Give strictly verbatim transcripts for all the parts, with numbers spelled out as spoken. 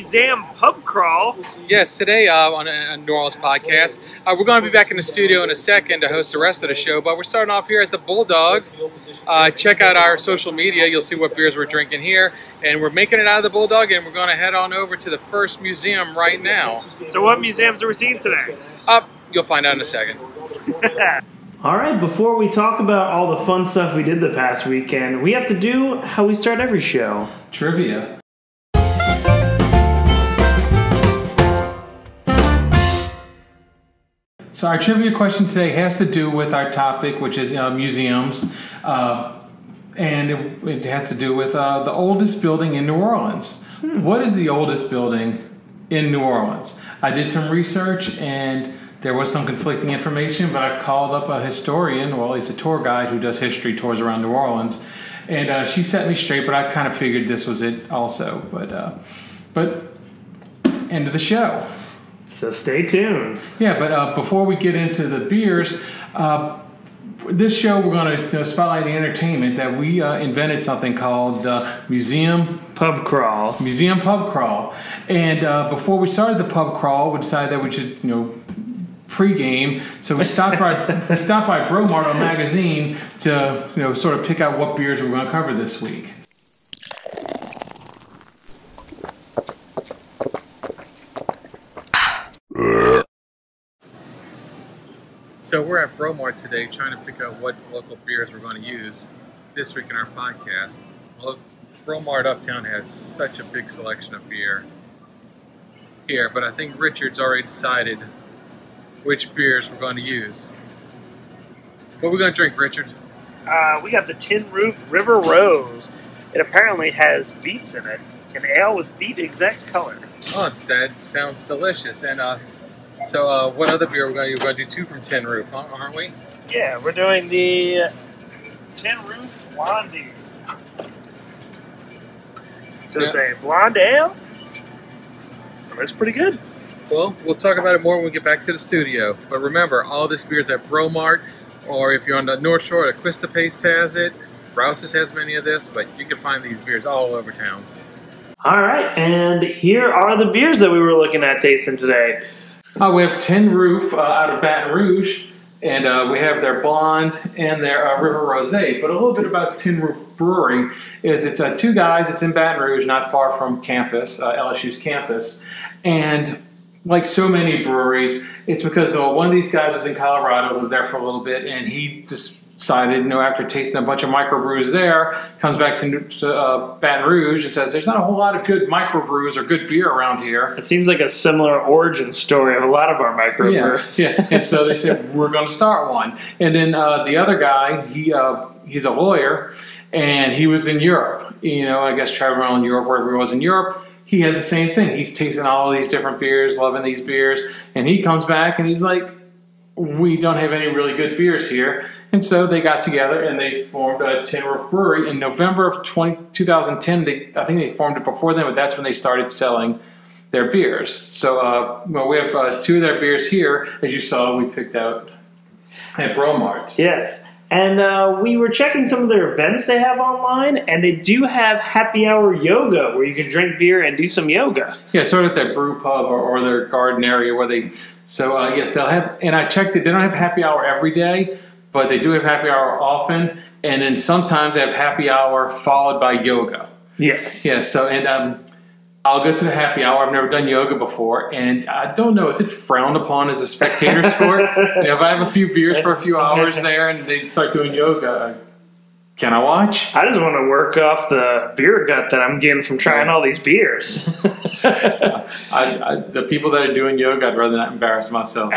Museum pub crawl. Yes, today uh, on a, a Norals podcast. Uh, we're going to be back in the studio in a second to host the rest of the show, but we're starting off here at the Bulldog. Uh, check out our social media. You'll see what beers we're drinking here. And we're making it out of the Bulldog, and we're going to head on over to the first museum right now. So what museums are we seeing today? Uh, you'll find out in a second. All right, before we talk about all the fun stuff we did the past weekend, we have to do how we start every show. Trivia. So our trivia question today has to do with our topic, which is uh, museums. Uh, and it, it has to do with uh, the oldest building in New Orleans. Hmm. What is the oldest building in New Orleans? I did some research and there was some conflicting information, but I called up a historian, well, he's a tour guide who does history tours around New Orleans, and uh, she set me straight, but I kind of figured this was it also. But, uh, but end of the show. So stay tuned. Yeah, but uh, before we get into the beers, uh, this show we're going to you know, spotlight the entertainment that we uh, invented something called uh, Museum Pub Crawl. Museum Pub Crawl. And uh, before we started the pub crawl, we decided that we should, you know, pre-game, so we stopped by we stopped by Breaux Mart magazine to you know sort of pick out what beers we we're going to cover this week. So we're at Breaux Mart today, trying to pick out what local beers we're going to use this week in our podcast. Well, Breaux Mart Uptown has such a big selection of beer here, but I think Richard's already decided which beers we're going to use. What are we going to drink, Richard? Uh, we got the Tin Roof River Rose. It apparently has beets in it, an ale with beet exact color. Oh, that sounds delicious. And uh, so uh, what other beer are we going to do? We're going to do two from Tin Roof, huh? Aren't we? Yeah, we're doing the Tin Roof Blondie. So yeah. It's a blonde ale. That's pretty good. Well, we'll talk about it more when we get back to the studio. But remember, all this beer is at Breaux Mart, or if you're on the North Shore, the QuistaPaste has it, Rouses has many of this, but you can find these beers all over town. All right, and here are the beers that we were looking at tasting today. Uh, we have Tin Roof uh, out of Baton Rouge, and uh, we have their blonde and their uh, River Rosé. But a little bit about Tin Roof Brewery is it's uh, two guys. It's in Baton Rouge, not far from campus, uh, L S U's campus, and like so many breweries, it's because well, one of these guys was in Colorado, lived there for a little bit, and he decided, you know, after tasting a bunch of microbrews there, comes back to, to uh, Baton Rouge and says, there's not a whole lot of good microbrews or good beer around here. It seems like a similar origin story of a lot of our microbrews. Yeah, yeah. And so they said, we're going to start one. And then uh, the other guy, he uh, he's a lawyer, and he was in Europe. You know, I guess traveling around Europe, wherever he was in Europe. He had the same thing. He's tasting all these different beers, loving these beers, and he comes back and he's like, we don't have any really good beers here. And so they got together and they formed a Tin Roof Brewery in November of twenty, twenty ten. They, I think they formed it before then, but that's when they started selling their beers. So uh, well, we have uh, two of their beers here. As you saw, we picked out at Breaux Mart. Yes. And uh, we were checking some of their events they have online, and they do have happy hour yoga, where you can drink beer and do some yoga. Yeah, sort of at their brew pub or, or their garden area where they, so uh, yes, they'll have, and I checked it, they don't have happy hour every day, but they do have happy hour often, and then sometimes they have happy hour followed by yoga. Yes. Yeah, so, and um, I'll go to the happy hour. I've never done yoga before, and I don't know, is it frowned upon as a spectator sport? You know, if I have a few beers for a few hours there and they start doing yoga, can I watch? I just want to work off the beer gut that I'm getting from trying all these beers. I, I, the people that are doing yoga, I'd rather not embarrass myself.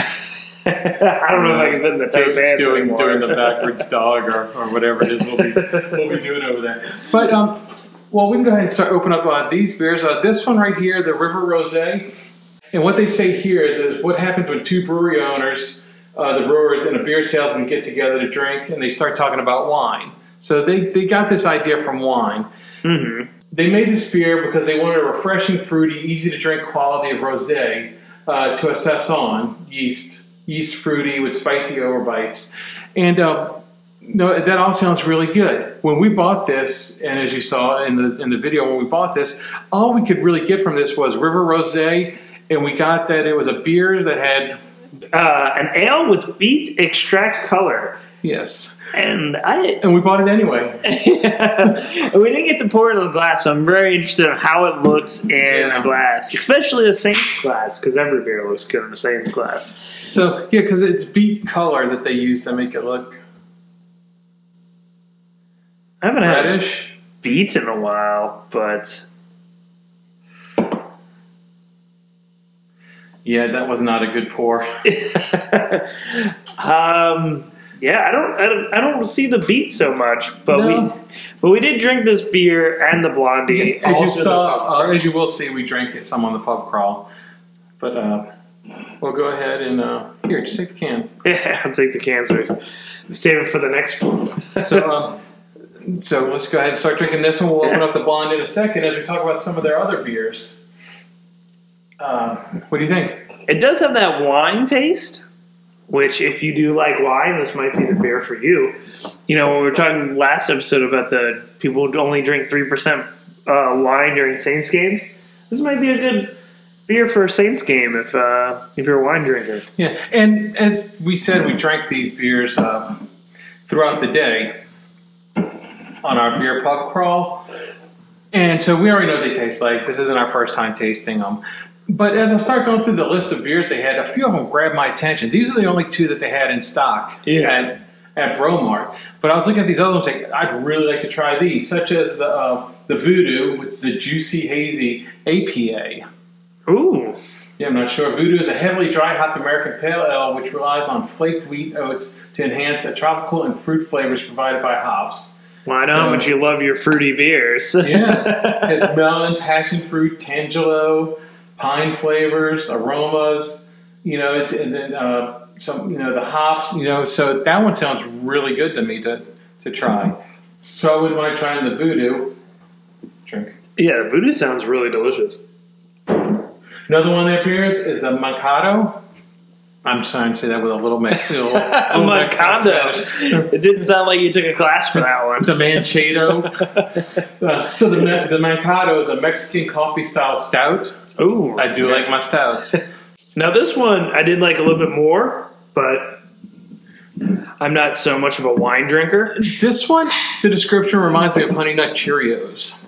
I don't know uh, if I can fit in the tight pants doing, doing the backwards dog or, or whatever it is we'll be, we'll be doing over there. But um. Well, we can go ahead and start open up on uh, these beers. Uh, this one right here, the River Rosé. And what they say here is, is what happens when two brewery owners, uh, the brewers and a beer salesman get together to drink and they start talking about wine. So they, they got this idea from wine. Mm-hmm. They made this beer because they wanted a refreshing, fruity, easy to drink quality of rosé uh, to a saison, yeast, yeast fruity with spicy overbites. And uh, No, that all sounds really good. When we bought this, and as you saw in the in the video when we bought this, all we could really get from this was River Rosé, and we got that it was a beer that had... Uh, an ale with beet extract color. Yes. And I and we bought it anyway. We didn't get to pour it in a glass, so I'm very interested in how it looks in yeah. a glass, especially a Saints glass, because every beer looks good in a Saints glass. So, yeah, because it's beet color that they use to make it look... I haven't reddish. had beet in a while, but... Yeah, that was not a good pour. um, yeah, I don't, I don't, I don't see the beet so much, but no. we, but we did drink this beer and the blondie. Yeah, as you saw, uh, as you will see, we drank it some on the pub crawl. But uh, we'll go ahead and uh, here, just take the can. Yeah, I'll take the can. So we save it for the next one. so, um, so let's go ahead and start drinking this one. We'll open up the blonde in a second as we talk about some of their other beers. Uh, what do you think? It does have that wine taste, which if you do like wine, this might be the beer for you. You know, when we were talking last episode about the people who only drink three percent uh, wine during Saints games, this might be a good beer for a Saints game if uh, if you're a wine drinker. Yeah, and as we said, we drank these beers uh, throughout the day on our beer pub crawl, and so we already know what they taste like. This isn't our first time tasting them. But as I start going through the list of beers they had, a few of them grabbed my attention. These are the only two that they had in stock yeah. at, at Breaux Mart. But I was looking at these other ones saying, I'd really like to try these, such as the, uh, the Voodoo, which is the Juicy Hazy A P A. Ooh. Yeah, I'm not sure. Voodoo is a heavily dry-hopped American pale ale, which relies on flaked wheat oats to enhance a tropical and fruit flavors provided by hops. Why not? So, would you love your fruity beers? Yeah. It has melon, passion fruit, tangelo, pine flavors, aromas, you know, and then uh, some, you know, the hops, you know. So that one sounds really good to me to to try. So I wouldn't mind trying the Voodoo. Drink. Yeah, the Voodoo sounds really delicious. Another one that appears is the Mancado. I'm trying to say that with a little Mexican. Mancado. It didn't sound like you took a class for it's, that one. It's a Manchado. uh, so the the Mancado is a Mexican coffee style stout. Ooh, I do yeah. like my stouts. Now this one I did like a little bit more, but I'm not so much of a wine drinker. This one, the description reminds me of Honey Nut Cheerios.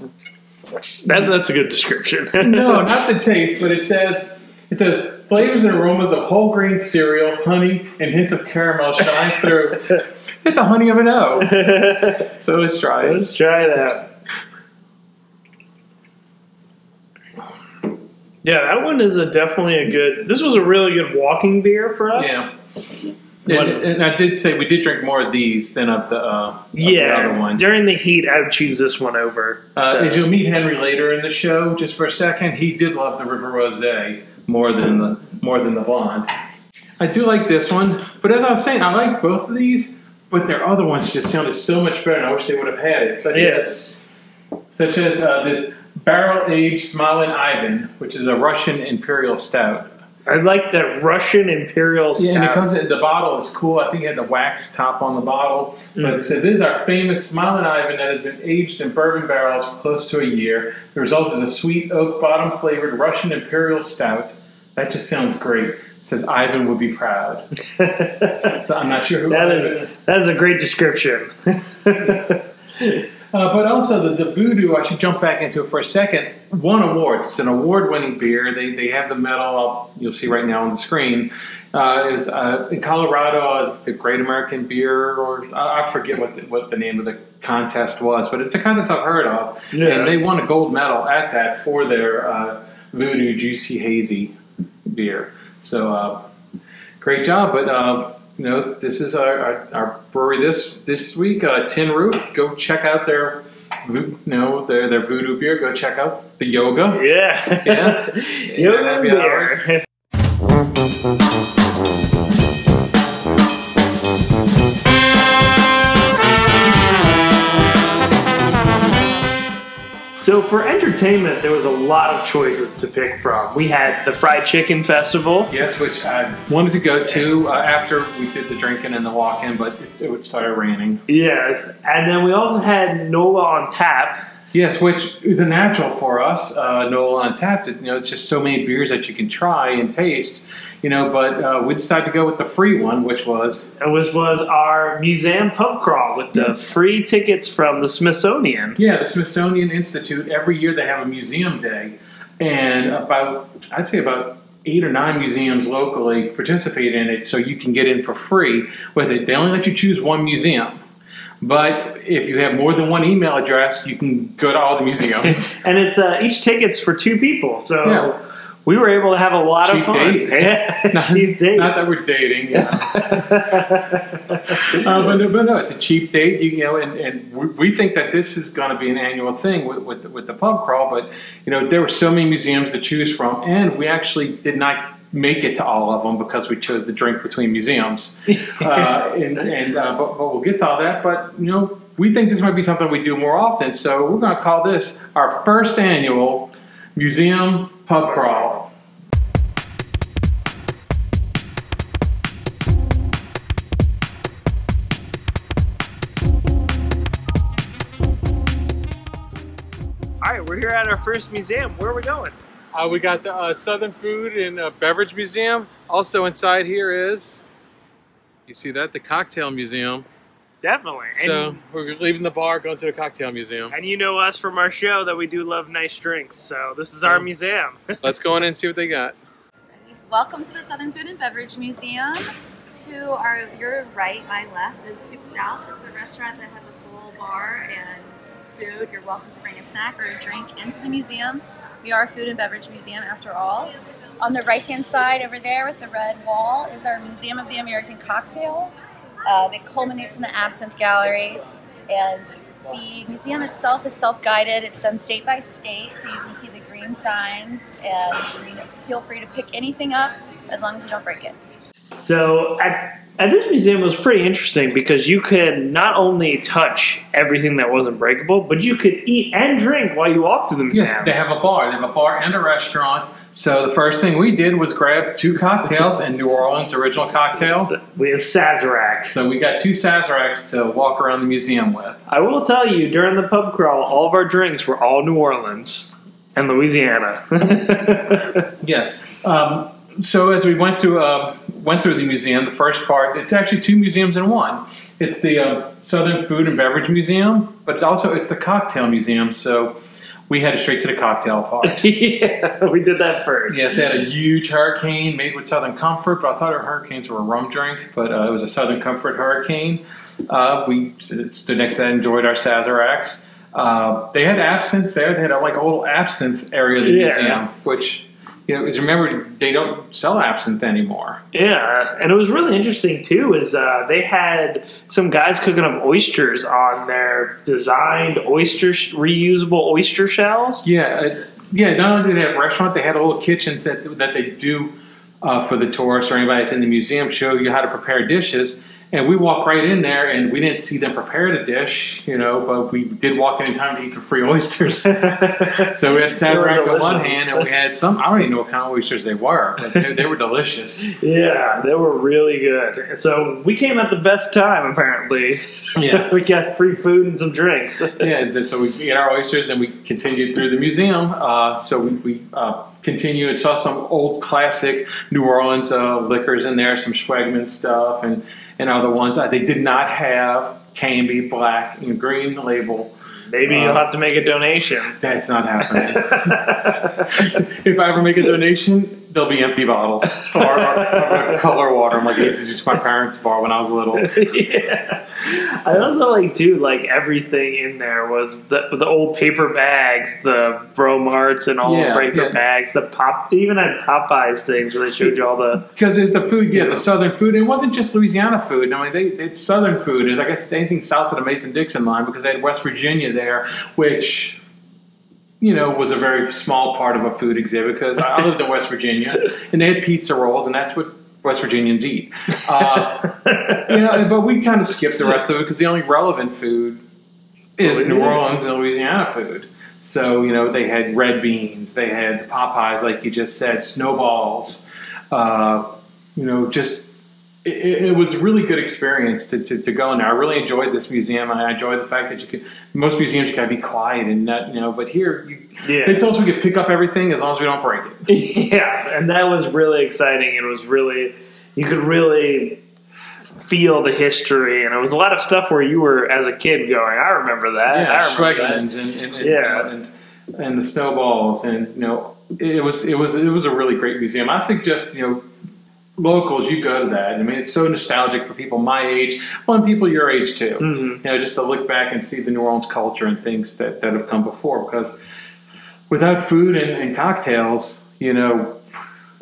That, that's a good description. No, not the taste, but it says it says flavors and aromas of whole grain cereal, honey, and hints of caramel shine through. It's the honey of an O. So let's try it. Let's try that. Yeah, that one is a definitely a good... This was a really good walking beer for us. Yeah. And, and I did say we did drink more of these than of the, uh, of yeah, the other one. During the heat, I would choose this one over. Uh, as you'll meet Henry later in the show, just for a second, he did love the River Rosé more than the more than the blonde. I do like this one, but as I was saying, I like both of these, but their other ones just sounded so much better, and I wish they would have had it. Such yes. as, such as uh, this... Barrel-aged Smiling Ivan, which is a Russian Imperial Stout. I like that Russian Imperial Stout. Yeah, and it comes in the bottle is cool. I think it had the wax top on the bottle. Mm-hmm. But it said, this is our famous Smiling Ivan that has been aged in bourbon barrels for close to a year. The result is a sweet oak bottom flavored Russian Imperial Stout. That just sounds great. It says Ivan would be proud. So I'm not sure who that is. That is a great description. Uh, but also the, the Voodoo, I should jump back into it for a second, won awards. It's an award-winning beer. They they have the medal up, you'll see right now on the screen. Uh, it was, uh, in Colorado, uh, the Great American Beer, or I, I forget what the, what the name of the contest was, but it's a contest I've heard of. Yeah. And they won a gold medal at that for their uh, Voodoo Juicy Hazy beer. So uh, great job. But... Uh, You know, this is our, our, our brewery this this week. Uh, Tin Roof. Go check out their, you know, their their Voodoo beer. Go check out the yoga. Yeah, yeah, yoga beer. So So for entertainment, there was a lot of choices to pick from. We had the Fried Chicken Festival. Yes, which I wanted to go to uh, after we did the drinking and the walk-in, but it, it would start raining. Yes, and then we also had NOLA on Tap. Yes, which is a natural for us, uh, NOLA on Tap. You know, it's just so many beers that you can try and taste, you know, but uh, we decided to go with the free one, which was... Which was our museum pub crawl with the yes. free tickets from the Smithsonian. Yeah, the Smithsonian Institute. Every year they have a museum day, and about, I'd say about... eight or nine museums locally participate in it, so you can get in for free with it. They only let you choose one museum, but if you have more than one email address, you can go to all the museums. And it's uh, each ticket's for two people, so yeah. we were able to have a lot Cheap of fun. Date. Yeah. Not, cheap date. Not that we're dating. Yeah. uh, but, no, but no, it's a cheap date, you know. And, and we think that this is going to be an annual thing with with the, with the pub crawl. But you know, there were so many museums to choose from, and we actually did not make it to all of them because we chose to drink between museums. uh, and and uh, but, but we'll get to all that. But you know, we think this might be something we do more often. So we're going to call this our first annual museum pub crawl. All right, we're here at our first museum. Where are we going? Uh, we got the uh, Southern Food and uh, Beverage Museum. Also inside here is, you see that, the Cocktail Museum. Definitely. So and, we're leaving the bar, going to the cocktail museum. And you know us from our show that we do love nice drinks, so this is our museum. Let's go in and see what they got. Welcome to the Southern Food and Beverage Museum. To our your right, my left, is Tube South. It's a restaurant that has a full bar and food. You're welcome to bring a snack or a drink into the museum. We are a food and beverage museum after all. On the right-hand side over there with the red wall is our Museum of the American Cocktail. Um, it culminates in the Absinthe Gallery, and the museum itself is self-guided. It's done state by state, so you can see the green signs, and feel free to pick anything up as long as you don't break it. So at, at this museum was pretty interesting because you could not only touch everything that wasn't breakable, but you could eat and drink while you walked through the museum. Yes, they have a bar. They have a bar and a restaurant. So the first thing we did was grab two cocktails and New Orleans original cocktail. We have Sazerac. So we got two Sazeracs to walk around the museum with. I will tell you, during the pub crawl, all of our drinks were all New Orleans and Louisiana. Yes. Um, so as we went to... Uh, Went through the museum, the first part, it's actually two museums in one. It's the uh, Southern Food and Beverage Museum, but also it's the Cocktail Museum, so we headed straight to the cocktail part. Yeah, we did that first. Yes, they had a huge hurricane made with Southern Comfort, but I thought our hurricanes were a rum drink, but uh, it was a Southern Comfort hurricane. Uh, we stood next to that and enjoyed our Sazeracs. Uh, they had absinthe there. They had a, like a little absinthe area of the yeah. museum, which... You know, remember, they don't sell absinthe anymore. Yeah, and it was really interesting, too, is uh, they had some guys cooking up oysters on their designed oyster reusable oyster shells. Yeah, yeah. Not only did they have a restaurant, they had a little kitchen that, that they do uh, for the tourists or anybody that's in the museum, show you how to prepare dishes. And we walked right in there, and we didn't see them prepare the dish, you know, but we did walk in in time to eat some free oysters. So we had Sazerac on one hand, and we had some, I don't even know what kind of oysters they were, but they, they were delicious. Yeah, they were really good. So we came at the best time, apparently. Yeah. We got free food and some drinks. Yeah, so we ate our oysters, and we continued through the museum. Uh, so we, we uh, continued and saw some old classic New Orleans uh, liquors in there, some Schwegman stuff, and, and other ones. They did not have Canby, black, and green label. Maybe um, you'll have to make a donation. That's not happening. If I ever make a donation, there'll be empty bottles. Or, or, or color water. I'm like, I used to do to my parents' bar when I was little. Yeah. So. I also like, too, like everything in there was the, the old paper bags, the Breaux Marts and all yeah, the paper yeah. bags, the pop, even had Popeyes things where they showed you all the... Because there's the food, yeah, you know. The Southern food. It wasn't just Louisiana food. I mean, they, it's Southern food. It's, I guess, anything south of the Mason-Dixon line because they had West Virginia there, which you know was a very small part of a food exhibit because I lived in West Virginia and they had pizza rolls and that's what West Virginians eat. Uh, you know, but we kind of skipped the rest of it because the only relevant food is Louisiana. New Orleans and Louisiana food. So, you know, they had red beans, they had the Popeyes, like you just said, snowballs, uh, you know, just, it, it was a really good experience to, to, to go in there. I really enjoyed this museum. I enjoyed the fact that you could, most museums you gotta be quiet and not, you know, but here, you, yeah. they told us we could pick up everything as long as we don't break it. Yeah, and that was really exciting. It was really, you could really feel the history, and it was a lot of stuff where you were as a kid going, I remember that. Yeah, Schwegmans and, and, and, yeah. and and the snowballs, and you know, it was it was it was a really great museum. I suggest, you know, locals, you go to that. I mean, it's so nostalgic for people my age, well, and people your age too. Mm-hmm. You know, just to look back and see the New Orleans culture and things that, that have come before, because without food and, and cocktails, you know,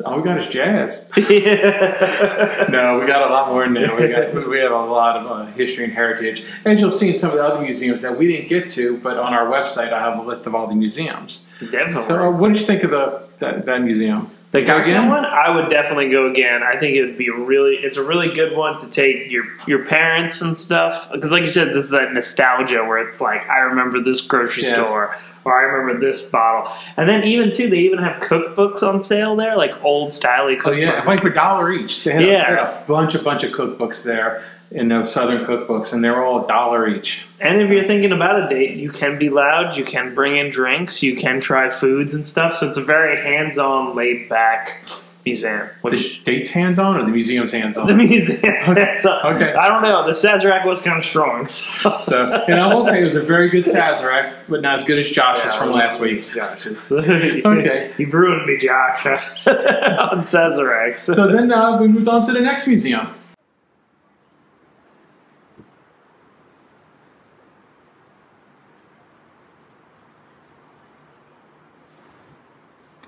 all we got is jazz. Yeah. No, we got a lot more than that. We, got, we have a lot of uh, history and heritage. As you'll see in some of the other museums that we didn't get to, but on our website I have a list of all the museums. Definitely. So uh, what did you think of the that, that museum? The cocktail one? I would definitely go again. I think it would be really, it's a really good one to take your, your parents and stuff. Because like you said, this is that nostalgia where it's like, I remember this grocery yes. store. Or I remember this bottle. And then even, too, they even have cookbooks on sale there, like old-style cookbooks. Oh, yeah, it's like for a dollar each. They had, yeah. a, they had a bunch, a bunch of cookbooks there, in those Southern cookbooks, and they're all a dollar each. And so, if you're thinking about a date, you can be loud, you can bring in drinks, you can try foods and stuff. So it's a very hands-on, laid-back museum. Which, the date's hands-on or the museum's hands-on? The museum's hands-on. Okay. I don't know. The Sazerac was kind of strong. So, so and I will say it was a very good Sazerac, but not as good as Josh's yeah, from last week. Josh's. Okay. You've ruined me, Josh, on Sazerac. So, so then uh, we moved on to the next museum.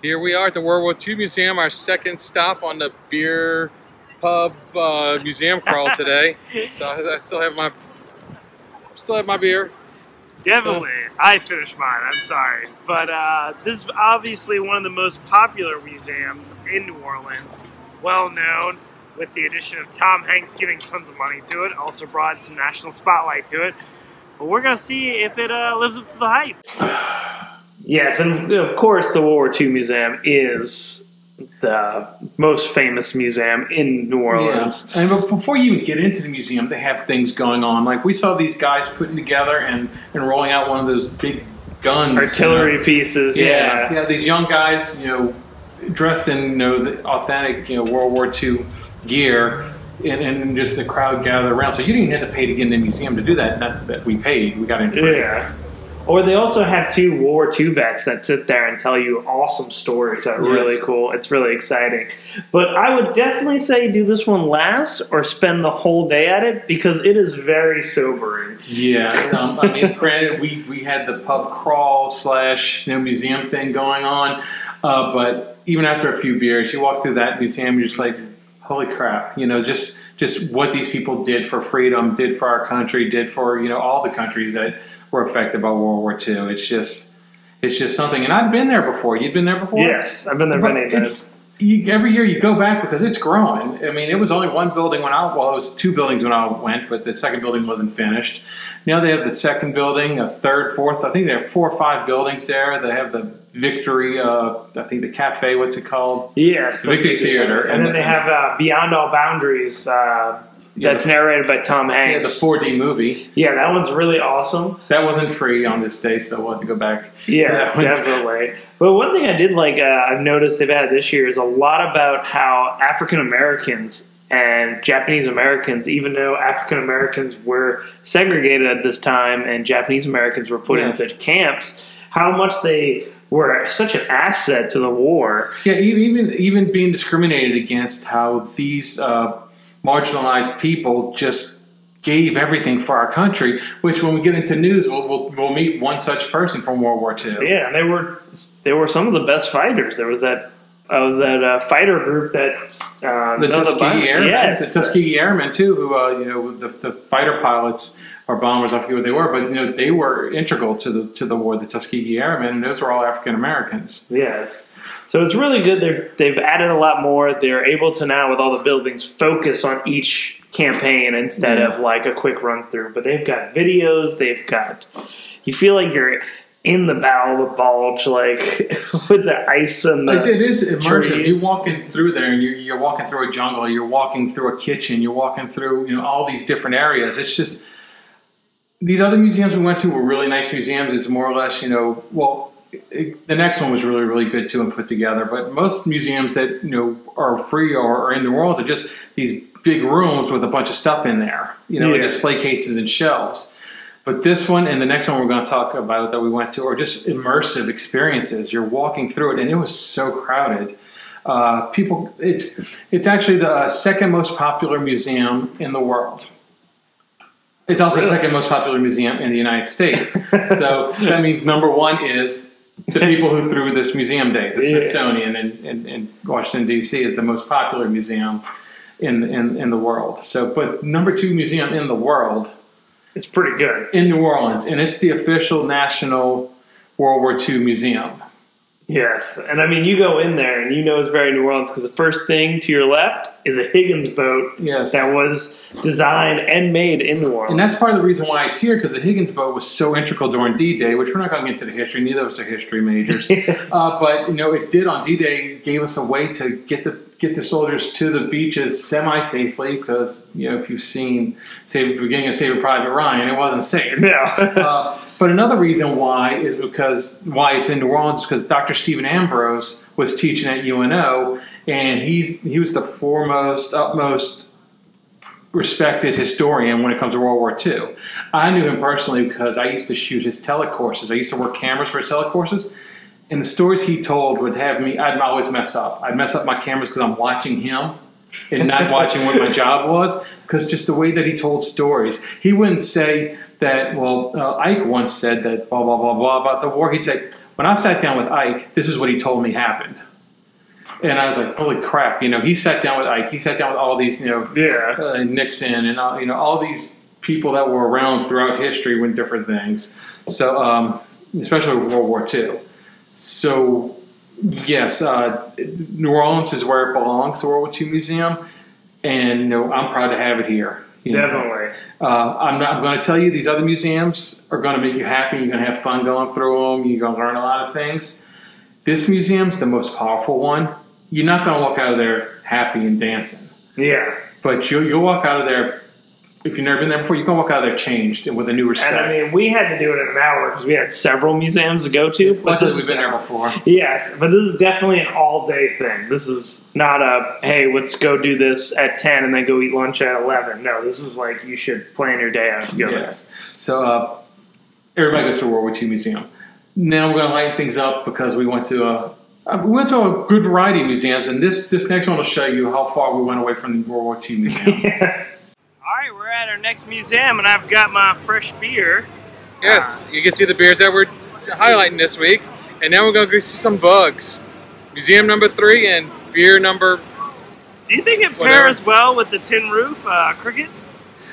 Here we are at the World War Two Museum, our second stop on the beer pub uh, museum crawl today. So I, I still have my still have my beer. Definitely. So. I finished mine, I'm sorry. But uh, this is obviously one of the most popular museums in New Orleans, well known, with the addition of Tom Hanks giving tons of money to it, also brought some national spotlight to it. But we're going to see if it uh, lives up to the hype. Yes, and of course the World War Two Museum is the most famous museum in New Orleans. Yeah. And before you even get into the museum, they have things going on. Like we saw these guys putting together and, and rolling out one of those big guns. Artillery you know? pieces, yeah. yeah. Yeah, these young guys, you know, dressed in you know, the authentic you know, World War Two gear. And, and just the crowd gathered around. So you didn't have to pay to get in the museum to do that. Not that we paid, we got in free. Yeah. Or they also have two World War Two vets that sit there and tell you awesome stories that are yes. really cool. It's really exciting. But I would definitely say do this one last or spend the whole day at it because it is very sobering. Yeah. um, I mean, granted, we, we had the pub crawl slash you know, museum thing going on. Uh, but even after a few beers, you walk through that museum, you're just like, holy crap, you know, just just what these people did for freedom, did for our country, did for, you know, all the countries that were affected by World War Two. It's just it's just something. And I've been there before. You've been there before? Yes, I've been there but many times. You, every year you go back because it's growing. I mean, it was only one building when I, well, it was two buildings when I went, but the second building wasn't finished. Now they have the second building, a third, fourth. I think they have four or five buildings there. They have the Victory, uh, I think the cafe, what's it called? Yes. The Victory Theater. And, and then the, they have uh, Beyond All Boundaries uh, yeah, that's the, narrated by Tom Hanks. Yeah, the four D movie. Yeah, that one's really awesome. That wasn't free on this day, so we'll have to go back. Yeah, definitely. But one thing I did like, uh, I've noticed they've had this year is a lot about how African Americans and Japanese Americans, even though African Americans were segregated at this time and Japanese Americans were put yes. into camps, how much they were such an asset to the war. Yeah, even even being discriminated against, how these uh, marginalized people just gave everything for our country, which when we get into news, we'll, we'll, we'll meet one such person from World War Two. Yeah, and they were, they were some of the best fighters. There was that uh, was that uh, fighter group that... Uh, the Tuskegee Airmen. Yes. The Tuskegee Airmen, too, who, uh, you know, the, the fighter pilots... or bombers, I forget what they were, but you know they were integral to the to the war, the Tuskegee Airmen, and those were all African Americans. Yes, so it's really good. They're, they've added a lot more. They're able to now, with all the buildings, focus on each campaign instead yeah. of like a quick run through. But they've got videos. They've got, you feel like you're in the bow of a bulge, like with the ice and the it, it is immersive. Trees. You're walking through there, and you're, you're walking through a jungle. You're walking through a kitchen. You're walking through, you know, all these different areas. It's just, these other museums we went to were really nice museums. It's more or less, you know, well, it, the next one was really, really good too and put together. But most museums that, you know, are free or are in the world are just these big rooms with a bunch of stuff in there, you know, yeah. and display cases and shelves. But this one and the next one we're going to talk about that we went to are just immersive experiences. You're walking through it, and it was so crowded. Uh, people, it's it's actually the second most popular museum in the world. It's also really? the second most popular museum in the United States. So that means number one is the people who threw this museum day. The yeah. Smithsonian in, in, in Washington, D C is the most popular museum in, in, in the world. So, but number two museum in the world. It's pretty good. In New Orleans. And it's the official national World War Two museum. Yes. And I mean, you go in there and you know it's very New Orleans because the first thing to your left is a Higgins boat yes. that was designed and made in New Orleans. And that's part of the reason why it's here, because the Higgins boat was so integral during D-Day, which we're not going to get into the history. Neither of us are history majors. uh, but, you know, it did on D-Day gave us a way to get the get the soldiers to the beaches semi-safely, because, you know, if you've seen Save, beginning of Saving Private Ryan, it wasn't safe. No. uh, but another reason why is because why it's in New Orleans, because Doctor Stephen Ambrose was teaching at U N O, and he's he was the foremost, utmost respected historian when it comes to World War Two. I knew him personally because I used to shoot his telecourses. I used to work cameras for his telecourses. And the stories he told would have me, I'd always mess up. I'd mess up my cameras because I'm watching him and not watching what my job was, because just the way that he told stories. He wouldn't say that, well, uh, Ike once said that blah, blah, blah, blah about the war. He'd say, when I sat down with Ike, this is what he told me happened. And I was like, holy crap, you know, he sat down with Ike. He sat down with all these, you know, yeah. uh, Nixon and, all, you know, all these people that were around throughout history with different things. So, um, especially with World War Two. So, yes, uh, New Orleans is where it belongs, the World War Two Museum, and you know, I'm proud to have it here. You know? Definitely. Uh, I'm, I'm going to tell you, these other museums are going to make you happy. You're going to have fun going through them. You're going to learn a lot of things. This museum's the most powerful one. You're not going to walk out of there happy and dancing. Yeah. But you'll, you'll walk out of there, if you've never been there before, you can walk out of there changed and with a new respect. And I mean, we had to do it in an hour because we had several museums to go to. But luckily, we've been there before. Yes, but this is definitely an all-day thing. This is not a, hey, let's go do this at ten and then go eat lunch at eleven. No, this is like you should plan your day out to go yes. this. So uh, everybody goes to the World War Two Museum. Now we're going to lighten things up because we went to a, Uh, we went to a good variety of museums, and this, this next one will show you how far we went away from the World War Two Museum. Yeah. Alright, we're at our next museum, and I've got my fresh beer. Yes, uh, you can see the beers that we're highlighting this week. And now we're going to go see some bugs. Museum number three and beer number... Do you think it whatever. pairs well with the tin roof uh, cricket?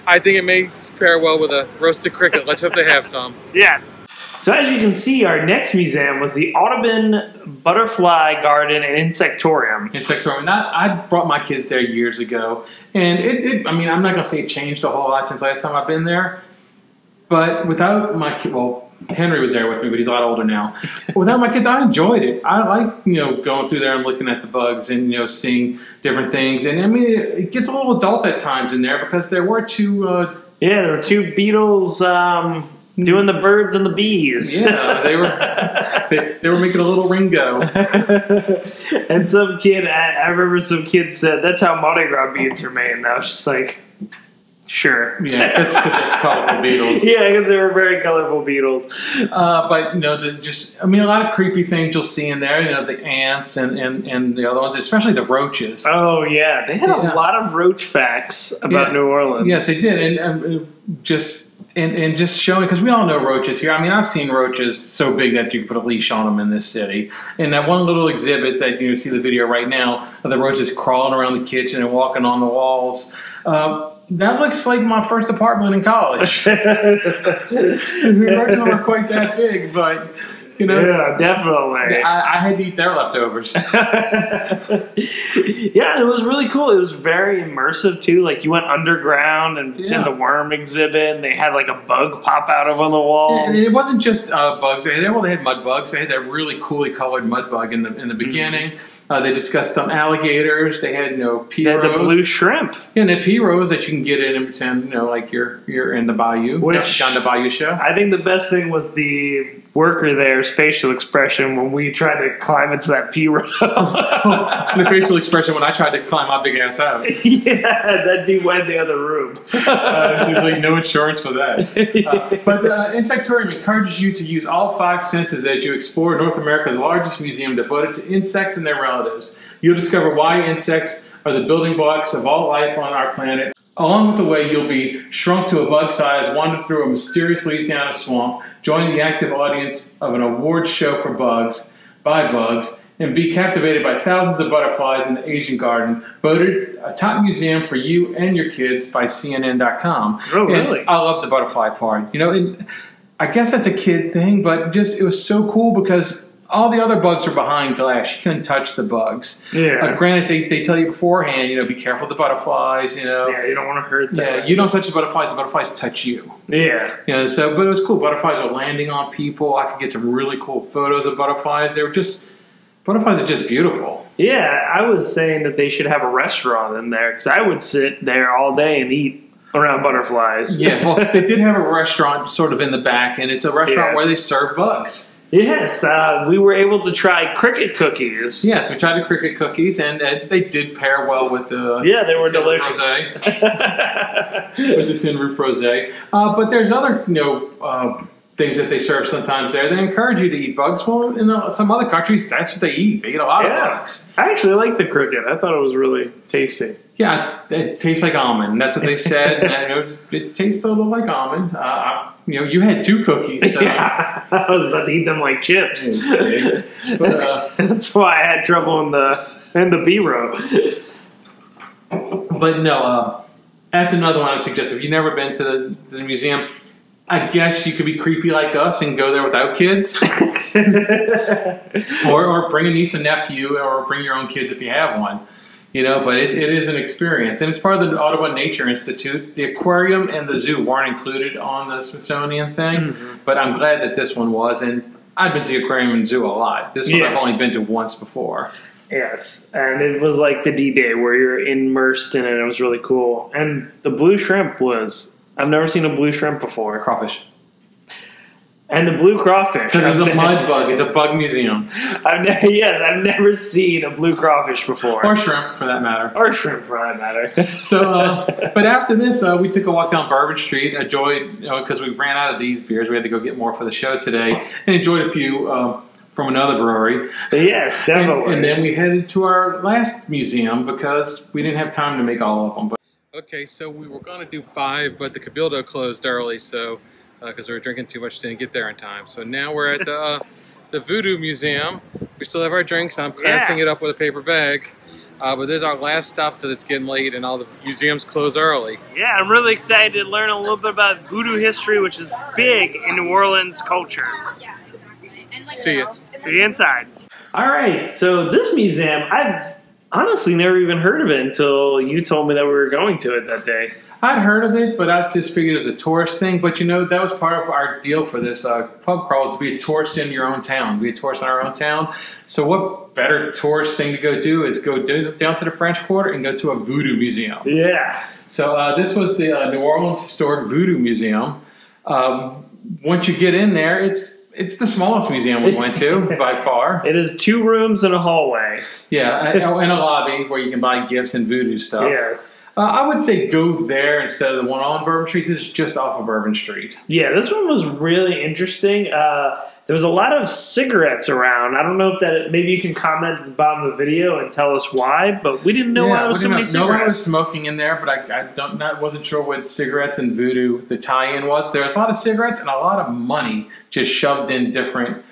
I think it may pair well with a roasted cricket. Let's hope they have some. Yes. So as you can see, our next museum was the Audubon Butterfly Garden and Insectorium. Insectorium. I, I brought my kids there years ago, and it did. I mean, I'm not going to say it changed a whole lot since last time I've been there, but without my kids, well, Henry was there with me, but he's a lot older now. Without my kids, I enjoyed it. I like, you know, going through there and looking at the bugs and, you know, seeing different things. And, I mean, it gets a little adult at times in there because there were two... Uh, yeah, there were two beetles... Um, Doing the birds and the bees. Yeah, they were they, they were making a little Ringo. And some kid, I, I remember some kid said, that's how Mardi Gras beads are made. And I was just like, sure. Yeah, because they're colorful beetles. Yeah, because they were very colorful beetles. Uh, but, you know, the, just, I mean, a lot of creepy things you'll see in there. You know, the ants and, and, and the other ones, especially the roaches. Oh, yeah. They had yeah. a lot of roach facts about yeah. New Orleans. Yes, they did. And um, just... And, and just showing, because we all know roaches here. I mean, I've seen roaches so big that you can put a leash on them in this city. And that one little exhibit that you see the video right now of the roaches crawling around the kitchen and walking on the walls. Uh, that looks like my first apartment in college. The roaches aren't quite that big, but You know? Yeah, definitely. I, I had to eat their leftovers. Yeah, it was really cool. It was very immersive, too. Like, you went underground and yeah. in the worm exhibit, and they had, like, a bug pop out of on the wall. Yeah, and it wasn't just uh, bugs. They had, well, they had mud bugs. They had that really coolly colored mud bug in the in the beginning. Mm-hmm. uh, they discussed some alligators. They had, you know, P. They had the blue shrimp. Yeah, and the P. Rose that you can get in and pretend, you know, like you're, you're in the bayou. Which, down the bayou show. I think the best thing was the worker there's facial expression when we tried to climb into that P. Rose. The facial expression when I tried to climb my big ass out. Yeah, that dude went in the other room. uh, there's like no insurance for that. Uh, but uh, Insectorium encourages you to use all five senses as you explore North America's largest museum devoted to insects and their relatives. You'll discover why insects are the building blocks of all life on our planet. Along with the way, you'll be shrunk to a bug size, wander through a mysterious Louisiana swamp, join the active audience of an award show for bugs, by bugs, and be captivated by thousands of butterflies in the Asian garden, voted a top museum for you and your kids by C N N dot com. Oh, really? And I love the butterfly part. You know, and I guess that's a kid thing, but just it was so cool because all the other bugs are behind glass. You couldn't touch the bugs. Yeah. Uh, granted, they, they tell you beforehand, you know, be careful of the butterflies, you know. Yeah, you don't want to hurt them. Yeah, you don't touch the butterflies. The butterflies touch you. Yeah. You know, so, but it was cool. Butterflies are landing on people. I could get some really cool photos of butterflies. They were just, butterflies are just beautiful. Yeah, I was saying that they should have a restaurant in there because I would sit there all day and eat around butterflies. Yeah, well, they did have a restaurant sort of in the back, and it's a restaurant yeah. where they serve bugs. Yes, uh, we were able to try cricket cookies. Yes, we tried the cricket cookies, and, and they did pair well with the yeah, they were tin delicious rosé, with the Tin Roof Rosé. Uh, but there's other you know uh, things that they serve sometimes there. They encourage you to eat bugs. Well, in uh, some other countries, that's what they eat. They eat a lot yeah. of bugs. I actually like the cricket. I thought it was really tasty. Yeah, it tastes like almond. That's what they said. And it, it tastes a little like almond. Uh, you know, you had two cookies. So. Yeah, I was about to eat them like chips. Okay. But, uh, that's why I had trouble in the in the B-row. But no, uh, that's another one I suggest. If you've never been to the, to the museum, I guess you could be creepy like us and go there without kids. or, or bring a niece and nephew, or bring your own kids if you have one. You know, but it, it is an experience. And it's part of the Ottawa Nature Institute. The aquarium and the zoo weren't included on the Smithsonian thing, mm-hmm. but I'm glad that this one was. And I've been to the aquarium and zoo a lot. This yes. one I've only been to once before. Yes, and it was like the D-Day where you're immersed in it. It was really cool. And the blue shrimp was, I've never seen a blue shrimp before. Crawfish. And the blue crawfish. Because there's a mud bug. It's a bug museum. I've never, yes, I've never seen a blue crawfish before. Or shrimp, for that matter. Or shrimp, for that matter. So, uh, but after this, uh, we took a walk down Bourbon Street. Enjoyed, because you know, we ran out of these beers. We had to go get more for the show today. And enjoyed a few uh, from another brewery. Yes, definitely. And, and then we headed to our last museum because we didn't have time to make all of them. But okay, so we were going to do five, but the Cabildo closed early, so... because uh, we were drinking too much, didn't get there in time. So now we're at the uh, the Voodoo Museum. We still have our drinks. I'm passing yeah. it up with a paper bag. Uh, but this is our last stop because it's getting late and all the museums close early. Yeah, I'm really excited to learn a little bit about Voodoo history, which is big in New Orleans culture. See you. See you inside. All right, so this museum, I've honestly never even heard of it until you told me that we were going to it that day. I'd heard of it, but I just figured it was a tourist thing. But, you know, that was part of our deal for this uh, pub crawl is to be a tourist in your own town. Be a tourist in our own town. So what better tourist thing to go do is go do, down to the French Quarter and go to a voodoo museum. Yeah. So uh, this was the uh, New Orleans Historic Voodoo Museum. Uh, once you get in there, it's... It's the smallest museum we went to, by far. It is two rooms and a hallway. Yeah, and a lobby where you can buy gifts and voodoo stuff. Yes. Uh, I would say go there instead of the one on Bourbon Street. This is just off of Bourbon Street. Yeah, this one was really interesting. Uh, there was a lot of cigarettes around. I don't know if that... Maybe you can comment at the bottom of the video and tell us why, but we didn't know yeah, why there was so many cigarettes. No one was smoking in there, but I, I don't, not, wasn't sure what cigarettes and voodoo the tie-in was. There was a lot of cigarettes and a lot of money just shoved in different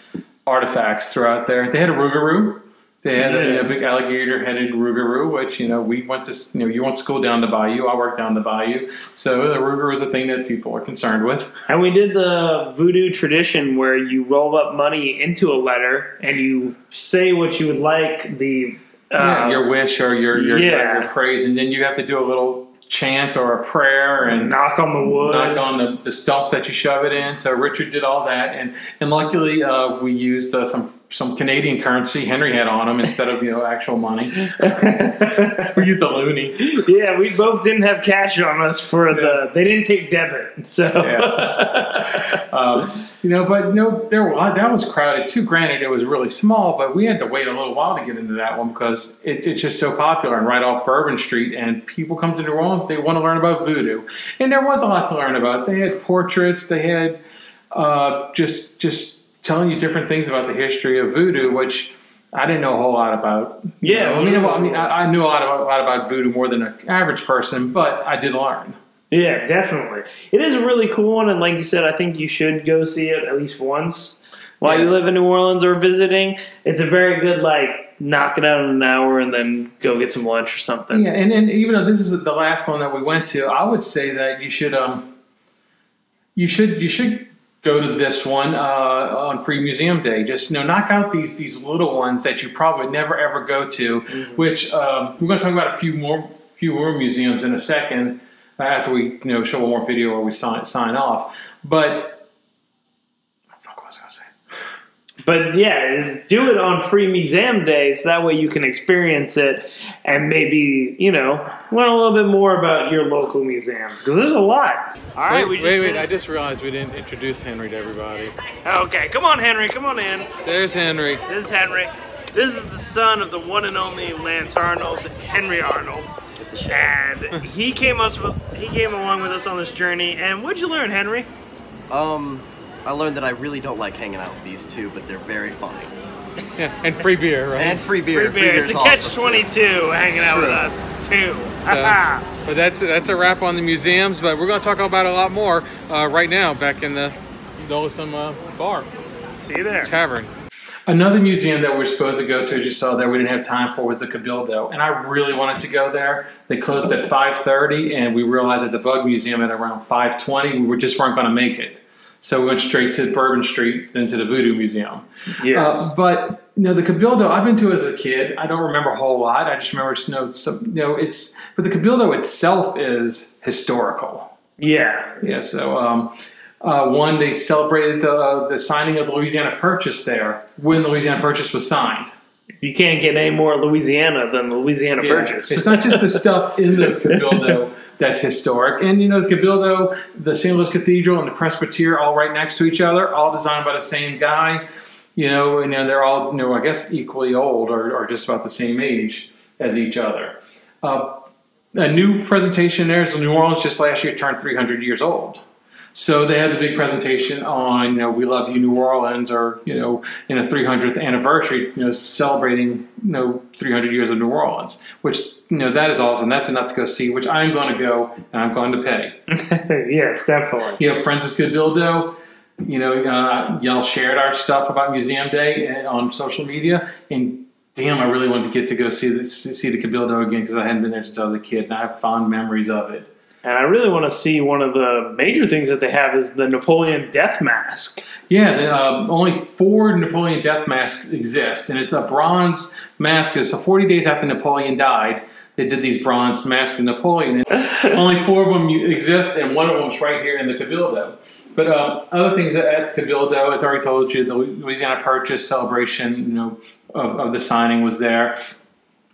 artifacts throughout there. They had a Rougarou, They had yeah. a, a big alligator-headed Rougarou, which, you know, we went to, you know, you went to school down the bayou. I worked down the bayou. So the Rougarou is a thing that people are concerned with. And we did the voodoo tradition where you roll up money into a letter and you say what you would like, the... Uh, yeah, your wish or your, your, yeah. your praise, and then you have to do a little chant or a prayer and knock on the wood, knock on the, the stump that you shove it in. So Richard did all that, and and luckily uh, we used uh, some some Canadian currency Henry had on him instead of, you know, actual money. We used the loonie. Yeah, we both didn't have cash on us for yeah. the. They didn't take debit, so yeah. um, you know. But no, there that was crowded too. Granted, it was really small, but we had to wait a little while to get into that one because it, it's just so popular and right off Bourbon Street, and people come to New Orleans. They want to learn about voodoo, and there was a lot to learn about. They had portraits, they had uh, just just telling you different things about the history of voodoo, which I didn't know a whole lot about. Yeah, you know, I mean, well, I mean, I, I knew a lot about a lot about voodoo more than an average person, but I did learn. Yeah, definitely, it is a really cool one, and like you said, I think you should go see it at least once while yes. you live in New Orleans or visiting. It's a very good like. Knock it out in an hour and then go get some lunch or something. Yeah, and, and even though this is the last one that we went to, I would say that you should um, you should you should go to this one uh, on Free Museum Day. Just, you know, knock out these these little ones that you probably never ever go to. Mm-hmm. Which um, we're going to talk about a few more few more museums in a second after we, you know, show one more video or we sign sign off. But. But yeah, do it on Free Museum Days. So that way you can experience it and maybe, you know, learn a little bit more about your local museums because there's a lot. All right, wait, we just wait, wait. I just realized we didn't introduce Henry to everybody. Okay, come on, Henry, come on in. There's Henry. This is Henry. This is the son of the one and only Lance Arnold, Henry Arnold. It's a shame. And he came us with, he came along with us on this journey. And what'd you learn, Henry? Um. I learned that I really don't like hanging out with these two, but they're very funny. Yeah, and free beer, right? And free beer. Free beer. Free it's a catch twenty-two awesome hanging out with us, too. So, but that's, that's a wrap on the museums, but we're going to talk about a lot more uh, right now back in the Doleson uh, bar. See you there. Tavern. Another museum that we were supposed to go to, as you saw there, we didn't have time for was the Cabildo, and I really wanted to go there. They closed at five thirty, and we realized that the Bug Museum at around five twenty, we were just weren't going to make it. So we went straight to Bourbon Street, then to the Voodoo Museum. Yes. Uh, but you know, the Cabildo, I've been to as a kid. I don't remember a whole lot. I just remember, you know, some, you know it's, but the Cabildo itself is historical. Yeah. Yeah. So um, uh, one, they celebrated the, uh, the signing of the Louisiana Purchase there when the Louisiana Purchase was signed. You can't get any more Louisiana than the Louisiana yeah. Purchase. It's not just the stuff in the Cabildo that's historic. And, you know, the Cabildo, the Saint Louis Cathedral, and the Presbytère all right next to each other, all designed by the same guy. You know, and they're all, you know, I guess equally old or, or just about the same age as each other. Uh, a new presentation there is New Orleans just last year turned three hundred years old. So they had a big presentation on, you know, we love you, New Orleans, or, you know, in a three hundredth anniversary, you know, celebrating, you know, three hundred years of New Orleans, which, you know, that is awesome. That's enough to go see, which I'm going to go and I'm going to pay. Yes, definitely. You know, friends of Cabildo, you know, uh, y'all shared our stuff about Museum Day on social media, and damn, I really wanted to get to go see the, see the Cabildo again because I hadn't been there since I was a kid, and I have fond memories of it. And I really want to see one of the major things that they have is the Napoleon death mask. Yeah, the, uh, only four Napoleon death masks exist. And it's a bronze mask. So forty days after Napoleon died, they did these bronze masks of Napoleon. And only four of them exist, and one of them's right here in the Cabildo. But uh, other things at the Cabildo, as I already told you, the Louisiana Purchase celebration, you know, of, of the signing was there.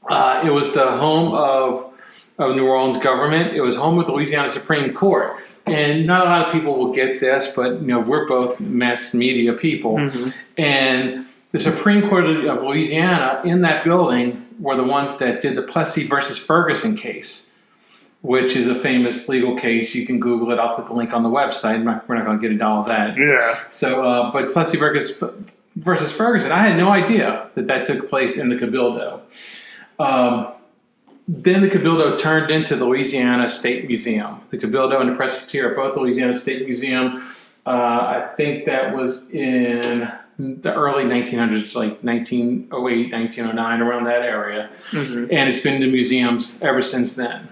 Uh, it was the home of... of New Orleans government. It was home with the Louisiana Supreme Court. And not a lot of people will get this, but you know, we're both mass media people. Mm-hmm. And the Supreme Court of Louisiana in that building were the ones that did the Plessy versus Ferguson case, which is a famous legal case. You can Google it. I'll put the link on the website. We're not going to get into all that. Yeah. So, uh, but Plessy versus Ferguson, I had no idea that that took place in the Cabildo. Um, Then the Cabildo turned into the Louisiana State Museum. The Cabildo and the Presbytère are both the Louisiana State Museum. Uh, I think that was in the early nineteen hundreds, like nineteen oh eight, nineteen oh nine, around that area. Mm-hmm. And it's been to museums ever since then.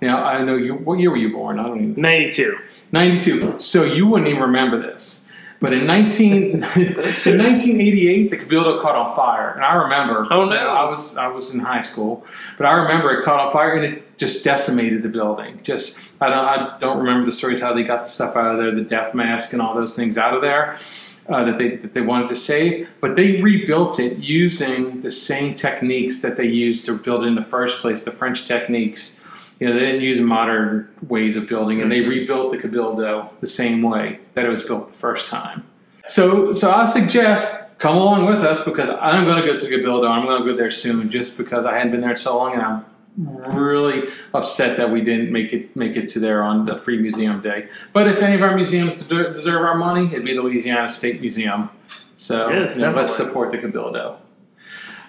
Now, I know you, what year were you born? I don't even know. ninety-two. ninety-two. So you wouldn't even remember this. But in, nineteen, in nineteen eighty-eight, the Cabildo caught on fire. And I remember. Oh, no. I was, I was in high school. But I remember it caught on fire, and it just decimated the building. Just I don't, I don't remember the stories, how they got the stuff out of there, the death mask and all those things out of there uh, that, they, that they wanted to save. But they rebuilt it using the same techniques that they used to build it in the first place, the French techniques. You know, they didn't use modern ways of building, and they rebuilt the Cabildo the same way that it was built the first time. So, so I suggest come along with us, because I'm going to go to the Cabildo. I'm going to go there soon, just because I hadn't been there in so long, and I'm really upset that we didn't make it make it to there on the free museum day. But if any of our museums deserve our money, it'd be the Louisiana State Museum. So yes, you know, let's support the Cabildo.